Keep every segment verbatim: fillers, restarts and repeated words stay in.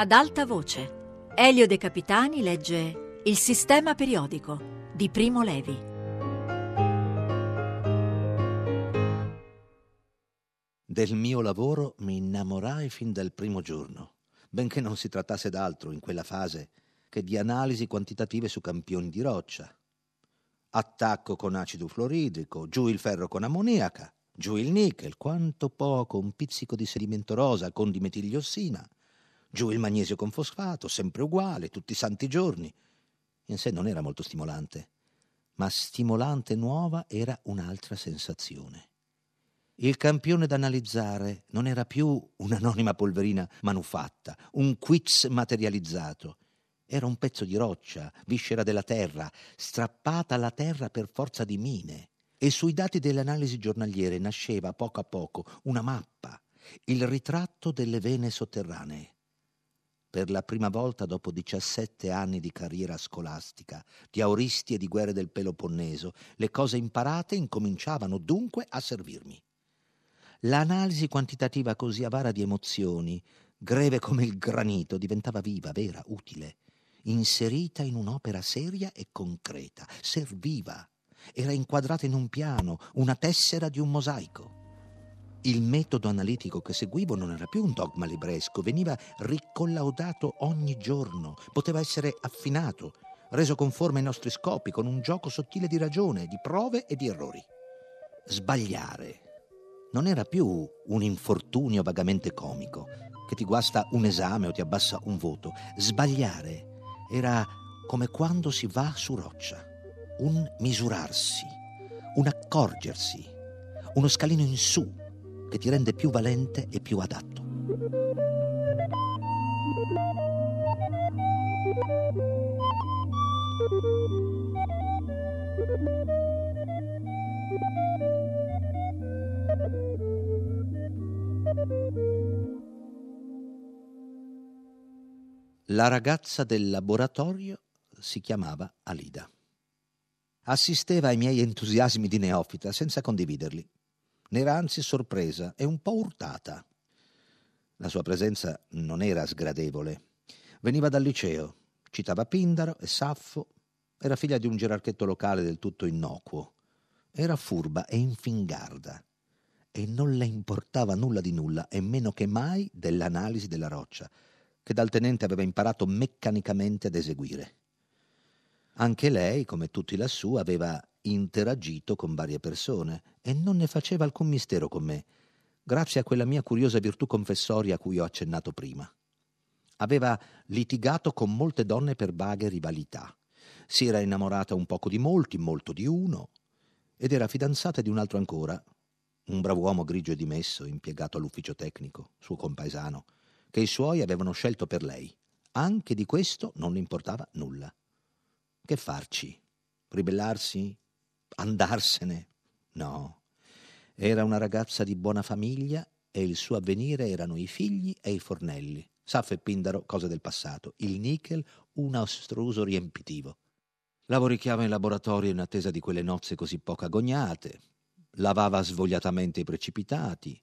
Ad alta voce. Elio De Capitani legge Il sistema periodico di Primo Levi. Del mio lavoro mi innamorai fin dal primo giorno, benché non si trattasse d'altro in quella fase che di analisi quantitative su campioni di roccia. Attacco con acido fluoridrico, giù il ferro con ammoniaca, giù il nichel, quanto poco, un pizzico di sedimento rosa con dimetigliossina, giù il magnesio con fosfato, sempre uguale, tutti i santi giorni. In sé non era molto stimolante, ma stimolante nuova era un'altra sensazione. Il campione da analizzare non era più un'anonima polverina manufatta, un quiz materializzato. Era un pezzo di roccia, viscera della terra, strappata alla terra per forza di mine. E sui dati delle analisi giornaliere nasceva poco a poco una mappa, il ritratto delle vene sotterranee. Per la prima volta dopo diciassette anni di carriera scolastica, di auristi e di guerre del Peloponneso, le cose imparate incominciavano dunque a servirmi. L'analisi quantitativa così avara di emozioni, greve come il granito, diventava viva, vera, utile. Inserita in un'opera seria e concreta, serviva, era inquadrata in un piano, una tessera di un mosaico. Il metodo analitico che seguivo non era più un dogma libresco, veniva ricollaudato ogni giorno, poteva essere affinato, reso conforme ai nostri scopi, con un gioco sottile di ragione, di prove e di errori. Sbagliare non era più un infortunio vagamente comico, che ti guasta un esame o ti abbassa un voto. Sbagliare era come quando si va su roccia, un misurarsi, un accorgersi, uno scalino in su che ti rende più valente e più adatto. La ragazza del laboratorio si chiamava Alida. Assisteva ai miei entusiasmi di neofita senza condividerli. Ne era anzi sorpresa e un po' urtata. La sua presenza non era sgradevole. Veniva dal liceo, citava Pindaro e Saffo, era figlia di un gerarchetto locale del tutto innocuo. Era furba e infingarda e non le importava nulla di nulla e meno che mai dell'analisi della roccia, che dal tenente aveva imparato meccanicamente ad eseguire. Anche lei, come tutti lassù, aveva interagito con varie persone e non ne faceva alcun mistero con me, grazie a quella mia curiosa virtù confessoria a cui ho accennato prima. Aveva litigato con molte donne per vaghe rivalità, si era innamorata un poco di molti, molto di uno, ed era fidanzata di un altro ancora, un brav'uomo grigio e dimesso, impiegato all'ufficio tecnico, suo compaesano, che i suoi avevano scelto per lei. Anche di questo non le importava nulla. Che farci? Ribellarsi? Andarsene? No. Era una ragazza di buona famiglia e il suo avvenire erano i figli e i fornelli. Saffo e Pindaro, cose del passato. Il nichel, un astruso riempitivo. Lavoricchiava in laboratorio in attesa di quelle nozze così poco agognate. Lavava svogliatamente i precipitati.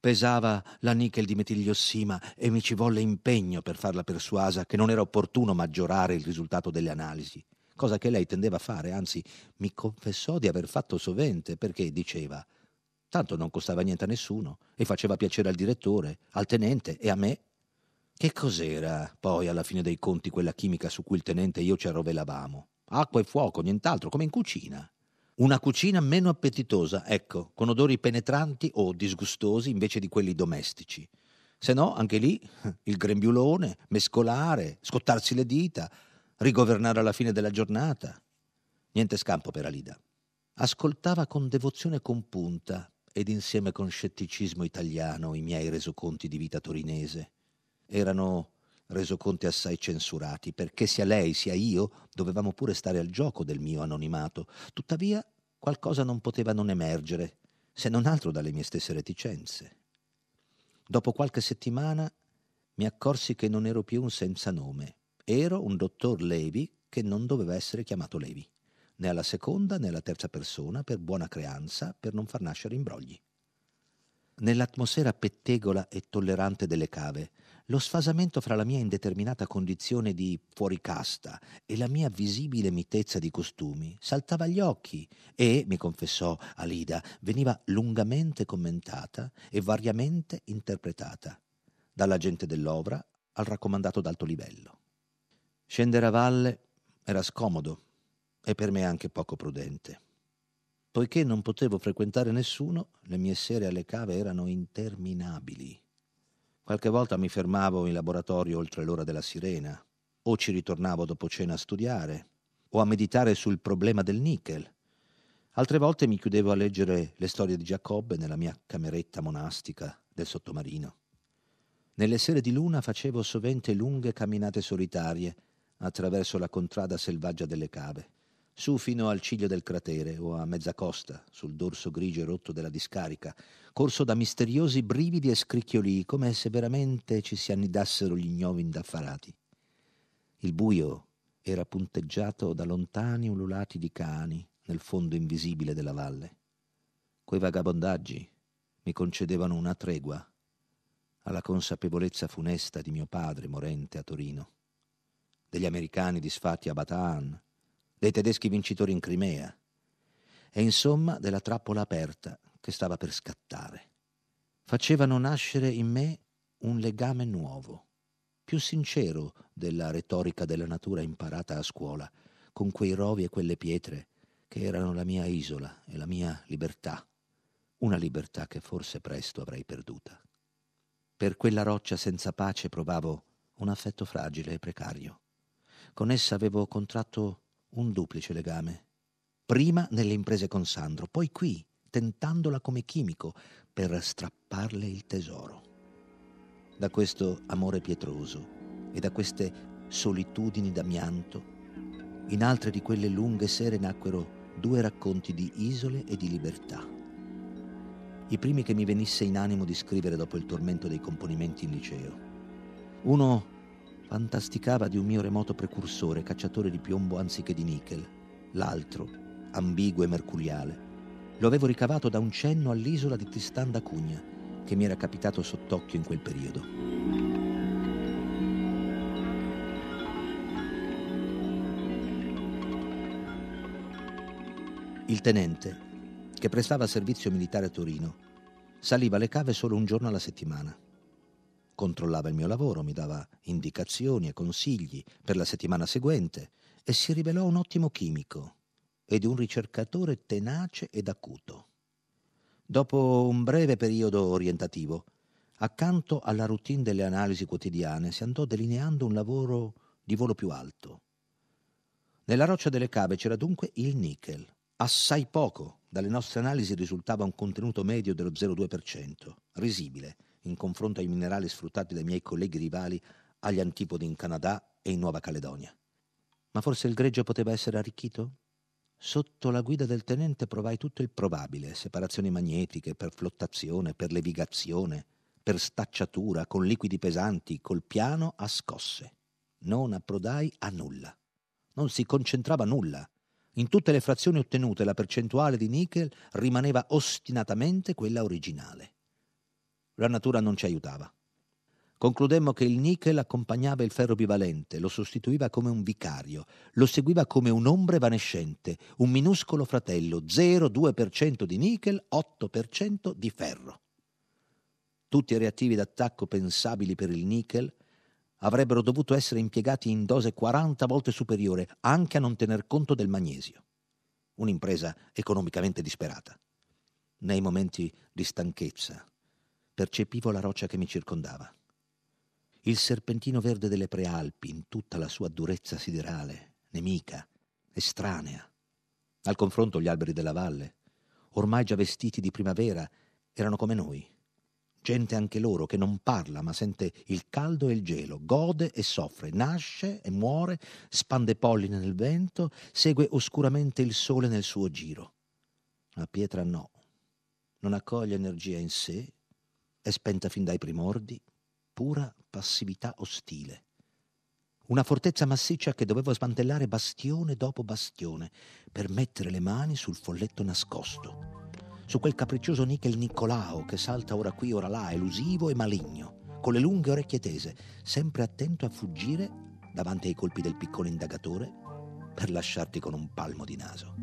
Pesava la nichel di metiliossima e mi ci volle impegno per farla persuasa che non era opportuno maggiorare il risultato delle analisi, cosa che lei tendeva a fare, anzi mi confessò di aver fatto sovente perché, diceva, tanto non costava niente a nessuno e faceva piacere al direttore, al tenente e a me. Che cos'era poi alla fine dei conti quella chimica su cui il tenente e io ci arrovellavamo? Acqua e fuoco, nient'altro, come in cucina. Una cucina meno appetitosa, ecco, con odori penetranti o disgustosi invece di quelli domestici. Se no, anche lì, il grembiulone, mescolare, scottarsi le dita, rigovernare alla fine della giornata. Niente scampo per Alida. Ascoltava con devozione compunta ed insieme con scetticismo italiano i miei resoconti di vita torinese. Erano resoconti assai censurati, perché sia lei sia io dovevamo pure stare al gioco del mio anonimato. Tuttavia qualcosa non poteva non emergere, se non altro dalle mie stesse reticenze. Dopo qualche settimana mi accorsi che non ero più un senza nome, ero un dottor Levi che non doveva essere chiamato Levi, né alla seconda né alla terza persona, per buona creanza, per non far nascere imbrogli. Nell'atmosfera pettegola e tollerante delle cave Lo sfasamento fra la mia indeterminata condizione di fuoricasta e la mia visibile mitezza di costumi saltava agli occhi e, mi confessò Alida, veniva lungamente commentata e variamente interpretata, dall'agente dell'Ovra al raccomandato d'alto livello. Scendere a valle era scomodo e per me anche poco prudente. Poiché non potevo frequentare nessuno, le mie sere alle cave erano interminabili. Qualche volta mi fermavo in laboratorio oltre l'ora della sirena, o ci ritornavo dopo cena a studiare, o a meditare sul problema del nickel. Altre volte mi chiudevo a leggere le storie di Giacobbe nella mia cameretta monastica del sottomarino. Nelle sere di luna facevo sovente lunghe camminate solitarie attraverso la contrada selvaggia delle cave, su fino al ciglio del cratere o a mezzacosta, sul dorso grigio e rotto della discarica, corso da misteriosi brividi e scricchiolii, come se veramente ci si annidassero gli ignovi indaffarati. Il buio era punteggiato da lontani ululati di cani nel fondo invisibile della valle. Quei vagabondaggi mi concedevano una tregua alla consapevolezza funesta di mio padre morente a Torino, degli americani disfatti a Bataan, dei tedeschi vincitori in Crimea e insomma della trappola aperta che stava per scattare. Facevano nascere in me un legame nuovo, più sincero della retorica della natura imparata a scuola, con quei rovi e quelle pietre che erano la mia isola e la mia libertà, una libertà che forse presto avrei perduta. Per quella roccia senza pace provavo un affetto fragile e precario. Con essa avevo contratto un duplice legame, prima nelle imprese con Sandro, poi qui, tentandola come chimico per strapparle il tesoro. Da questo amore pietroso e da queste solitudini d'amianto, in altre di quelle lunghe sere nacquero due racconti di isole e di libertà. I primi che mi venisse in animo di scrivere dopo il tormento dei componimenti in liceo. Uno fantasticava di un mio remoto precursore, cacciatore di piombo anziché di nickel. L'altro, ambiguo e mercuriale, lo avevo ricavato da un cenno all'isola di Tristan da Cunha, che mi era capitato sott'occhio in quel periodo. Il tenente, che prestava servizio militare a Torino, saliva alle cave solo un giorno alla settimana. Controllava il mio lavoro, mi dava indicazioni e consigli per la settimana seguente e si rivelò un ottimo chimico ed un ricercatore tenace ed acuto. Dopo un breve periodo orientativo, accanto alla routine delle analisi quotidiane, si andò delineando un lavoro di volo più alto. Nella roccia delle cave c'era dunque il nickel, assai poco. Dalle nostre analisi risultava un contenuto medio dello zero virgola due per cento, risibile in confronto ai minerali sfruttati dai miei colleghi rivali agli antipodi in Canada e in Nuova Caledonia. Ma forse il greggio poteva essere arricchito? Sotto la guida del tenente provai tutto il probabile: separazioni magnetiche, per flottazione, per levigazione, per stacciatura, con liquidi pesanti, col piano a scosse. Non approdai a nulla. Non si concentrava nulla. In tutte le frazioni ottenute la percentuale di nickel rimaneva ostinatamente quella originale. La natura non ci aiutava. Concludemmo che il nickel accompagnava il ferro bivalente, lo sostituiva come un vicario, lo seguiva come un'ombra evanescente, un minuscolo fratello, zero virgola due per cento di nickel, otto per cento di ferro. Tutti i reattivi d'attacco pensabili per il nickel avrebbero dovuto essere impiegati in dose quaranta volte superiore, anche a non tener conto del magnesio. Un'impresa economicamente disperata. Nei momenti di stanchezza percepivo la roccia che mi circondava. Il serpentino verde delle prealpi in tutta la sua durezza siderale, nemica, estranea. Al confronto gli alberi della valle, ormai già vestiti di primavera, erano come noi. Gente anche loro che non parla ma sente il caldo e il gelo, gode e soffre, nasce e muore, spande polline nel vento, segue oscuramente il sole nel suo giro. La pietra no, non accoglie energia in sé, è spenta fin dai primordi, pura passività ostile. Una fortezza massiccia che dovevo smantellare bastione dopo bastione per mettere le mani sul folletto nascosto, su quel capriccioso nickel Nicolao che salta ora qui ora là, elusivo e maligno, con le lunghe orecchie tese, sempre attento a fuggire davanti ai colpi del piccolo indagatore per lasciarti con un palmo di naso.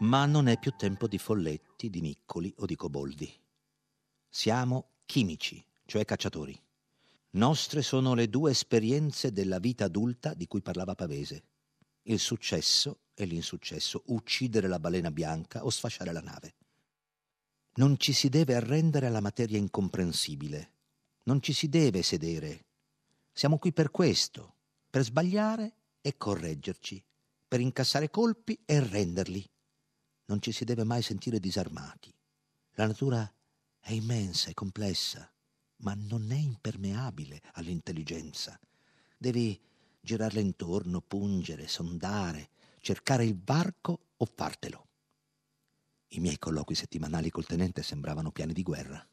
Ma non è più tempo di folletti, di niccoli o di coboldi. Siamo chimici, cioè cacciatori. Nostre sono le due esperienze della vita adulta di cui parlava Pavese: il successo e l'insuccesso, uccidere la balena bianca o sfasciare la nave. Non ci si deve arrendere alla materia incomprensibile, non ci si deve sedere. Siamo qui per questo, per sbagliare e correggerci, per incassare colpi e renderli. Non ci si deve mai sentire disarmati. La natura è immensa e complessa, ma non è impermeabile all'intelligenza. Devi girarle intorno, pungere, sondare, cercare il varco o fartelo. I miei colloqui settimanali col tenente sembravano piani di guerra.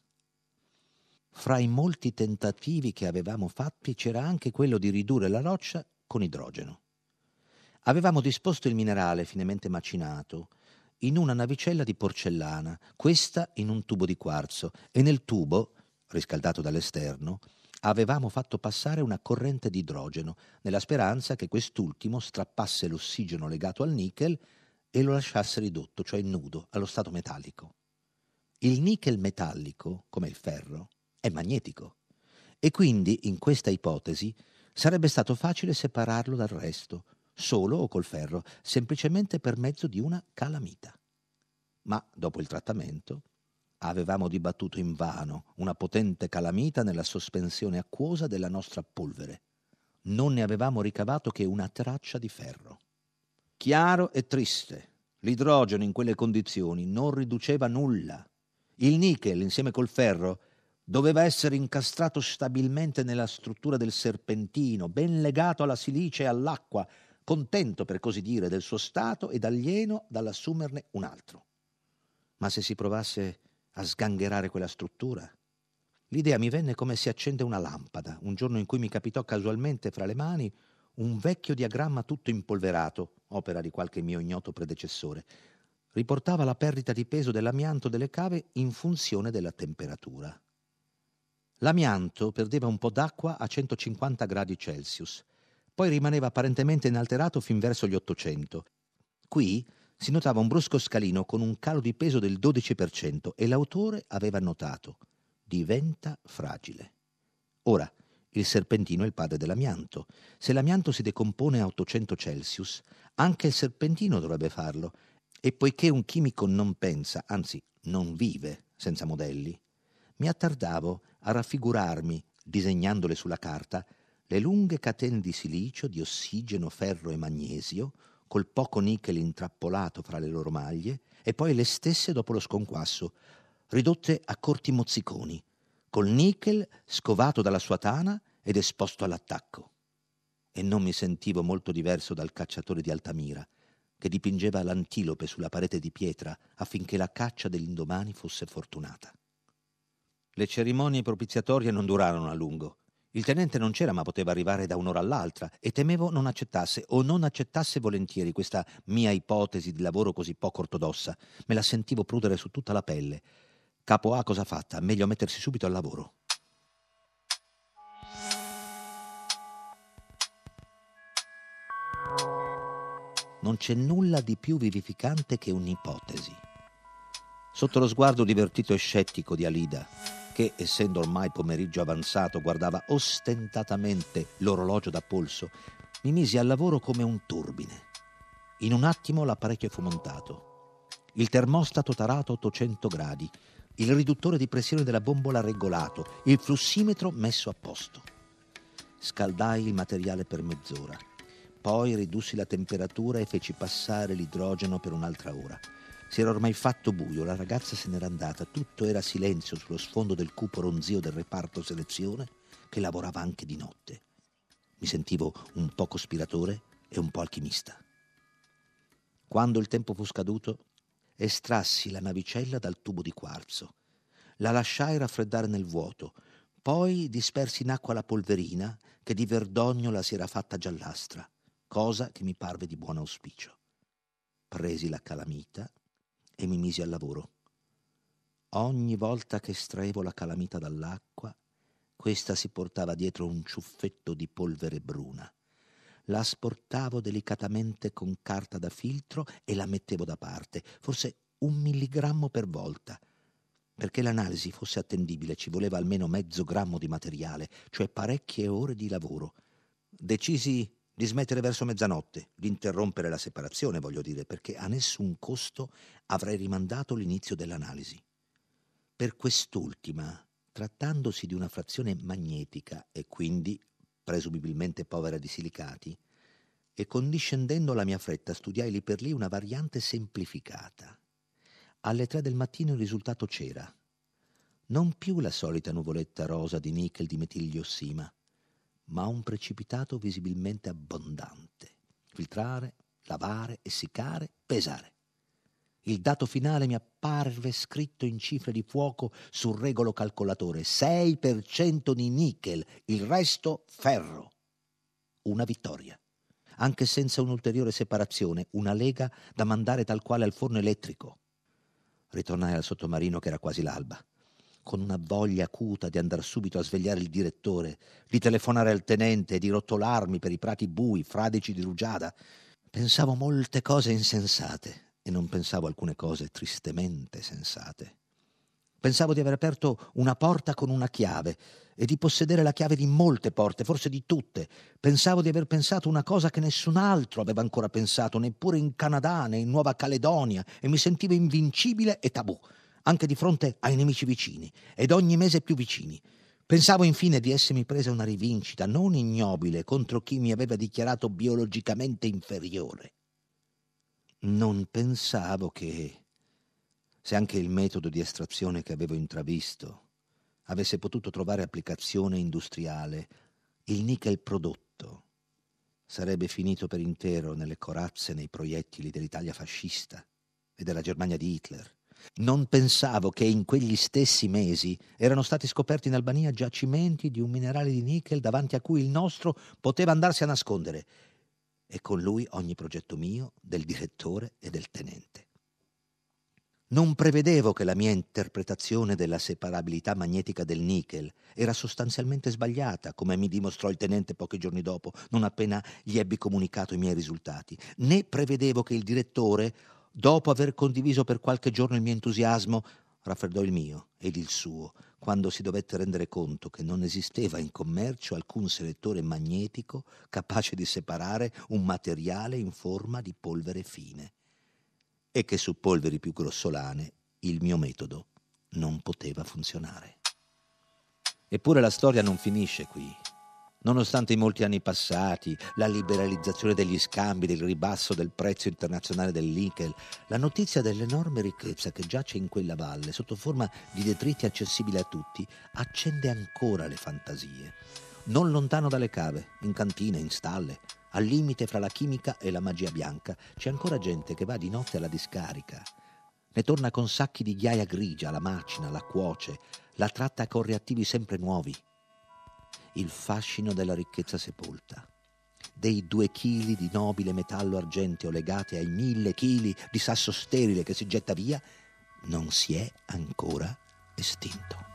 Fra i molti tentativi che avevamo fatti c'era anche quello di ridurre la roccia con idrogeno. Avevamo disposto il minerale finemente macinato in una navicella di porcellana, questa in un tubo di quarzo, e nel tubo, riscaldato dall'esterno, avevamo fatto passare una corrente di idrogeno, nella speranza che quest'ultimo strappasse l'ossigeno legato al nichel e lo lasciasse ridotto, cioè nudo, allo stato metallico. Il nichel metallico, come il ferro, è magnetico, e quindi, in questa ipotesi, sarebbe stato facile separarlo dal resto, solo o col ferro, semplicemente per mezzo di una calamita. Ma, dopo il trattamento, avevamo dibattuto invano una potente calamita nella sospensione acquosa della nostra polvere. Non ne avevamo ricavato che una traccia di ferro. Chiaro e triste, l'idrogeno in quelle condizioni non riduceva nulla. Il nichel, insieme col ferro, doveva essere incastrato stabilmente nella struttura del serpentino, ben legato alla silice e all'acqua, contento, per così dire, del suo stato ed alieno dall'assumerne un altro. Ma se si provasse a sgangherare quella struttura? L'idea mi venne come si accende una lampada, un giorno in cui mi capitò casualmente fra le mani un vecchio diagramma tutto impolverato, opera di qualche mio ignoto predecessore. Riportava la perdita di peso dell'amianto delle cave in funzione della temperatura. L'amianto perdeva un po' d'acqua a centocinquanta gradi Celsius, poi rimaneva apparentemente inalterato fin verso gli ottocento. Qui si notava un brusco scalino con un calo di peso del dodici per cento e l'autore aveva notato: diventa fragile. Ora, il serpentino è il padre dell'amianto. Se l'amianto si decompone a ottocento Celsius, anche il serpentino dovrebbe farlo. E poiché un chimico non pensa, anzi non vive, senza modelli, mi attardavo a raffigurarmi, disegnandole sulla carta, le lunghe catene di silicio, di ossigeno, ferro e magnesio, col poco nichel intrappolato fra le loro maglie, e poi le stesse dopo lo sconquasso, ridotte a corti mozziconi, col nichel scovato dalla sua tana ed esposto all'attacco. E non mi sentivo molto diverso dal cacciatore di Altamira, che dipingeva l'antilope sulla parete di pietra affinché la caccia dell'indomani fosse fortunata. Le cerimonie propiziatorie non durarono a lungo. Il tenente non c'era, ma poteva arrivare da un'ora all'altra, e temevo non accettasse o non accettasse volentieri questa mia ipotesi di lavoro così poco ortodossa. Me la sentivo prudere su tutta la pelle. Capo A, cosa fatta? Meglio mettersi subito al lavoro. Non c'è nulla di più vivificante che un'ipotesi. Sotto lo sguardo divertito e scettico di Alida, che, essendo ormai pomeriggio avanzato, guardava ostentatamente l'orologio da polso, mi misi al lavoro come un turbine. In un attimo l'apparecchio fu montato. Il termostato tarato a ottocento gradi, il riduttore di pressione della bombola regolato, il flussimetro messo a posto. Scaldai il materiale per mezz'ora. Poi ridussi la temperatura e feci passare l'idrogeno per un'altra ora. Si era ormai fatto buio, la ragazza se n'era andata, tutto era silenzio sullo sfondo del cupo ronzio del reparto selezione, che lavorava anche di notte. Mi sentivo un po' cospiratore e un po' alchimista. Quando il tempo fu scaduto, estrassi la navicella dal tubo di quarzo, la lasciai raffreddare nel vuoto, poi dispersi in acqua la polverina che di verdognola si era fatta giallastra, cosa che mi parve di buon auspicio. presi la calamita e mi misi al lavoro. Ogni volta che estraevo la calamita dall'acqua, questa si portava dietro un ciuffetto di polvere bruna. La sportavo delicatamente con carta da filtro e la mettevo da parte, forse un milligrammo per volta. Perché l'analisi fosse attendibile ci voleva almeno mezzo grammo di materiale, cioè parecchie ore di lavoro. Decisi di smettere verso mezzanotte, di interrompere la separazione, voglio dire, perché a nessun costo avrei rimandato l'inizio dell'analisi. Per quest'ultima, trattandosi di una frazione magnetica e quindi presumibilmente povera di silicati, e condiscendendo alla mia fretta studiai lì per lì una variante semplificata. Alle tre del mattino il risultato c'era. Non più la solita nuvoletta rosa di nichel di metilgliossima, ma un precipitato visibilmente abbondante. Filtrare, lavare, essiccare, pesare. Il dato finale mi apparve scritto in cifre di fuoco sul regolo calcolatore. sei per cento di nichel, il resto ferro. Una vittoria. Anche senza un'ulteriore separazione, una lega da mandare tal quale al forno elettrico. Ritornai al sottomarino che era quasi l'alba, con una voglia acuta di andar subito a svegliare il direttore, di telefonare al tenente e di rotolarmi per i prati bui, fradici di rugiada. Pensavo molte cose insensate e non pensavo alcune cose tristemente sensate. Pensavo di aver aperto una porta con una chiave e di possedere la chiave di molte porte, forse di tutte. Pensavo di aver pensato una cosa che nessun altro aveva ancora pensato, neppure in Canada né in Nuova Caledonia, e mi sentivo invincibile e tabù, anche di fronte ai nemici vicini, ed ogni mese più vicini. Pensavo infine di essermi presa una rivincita non ignobile contro chi mi aveva dichiarato biologicamente inferiore. Non pensavo che... se anche il metodo di estrazione che avevo intravisto avesse potuto trovare applicazione industriale, il nichel prodotto sarebbe finito per intero nelle corazze e nei proiettili dell'Italia fascista e della Germania di Hitler. Non pensavo che in quegli stessi mesi erano stati scoperti in Albania giacimenti di un minerale di nichel davanti a cui il nostro poteva andarsi a nascondere, e con lui ogni progetto mio, del direttore e del tenente. Non prevedevo che la mia interpretazione della separabilità magnetica del nichel era sostanzialmente sbagliata, come mi dimostrò il tenente pochi giorni dopo, non appena gli ebbi comunicato i miei risultati. Né prevedevo che il direttore, dopo aver condiviso per qualche giorno il mio entusiasmo, raffreddò il mio ed il suo, quando si dovette rendere conto che non esisteva in commercio alcun selettore magnetico capace di separare un materiale in forma di polvere fine, e che su polveri più grossolane il mio metodo non poteva funzionare. Eppure la storia non finisce qui. Nonostante i molti anni passati, la liberalizzazione degli scambi, del ribasso del prezzo internazionale del nichel, la notizia dell'enorme ricchezza che giace in quella valle sotto forma di detriti accessibili a tutti accende ancora le fantasie. Non lontano dalle cave, in cantine, in stalle, al limite fra la chimica e la magia bianca, c'è ancora gente che va di notte alla discarica. Ne torna con sacchi di ghiaia grigia, la macina, la cuoce, la tratta con reattivi sempre nuovi. Il fascino della ricchezza sepolta, dei due chili di nobile metallo argenteo legati ai mille chili di sasso sterile che si getta via, non si è ancora estinto.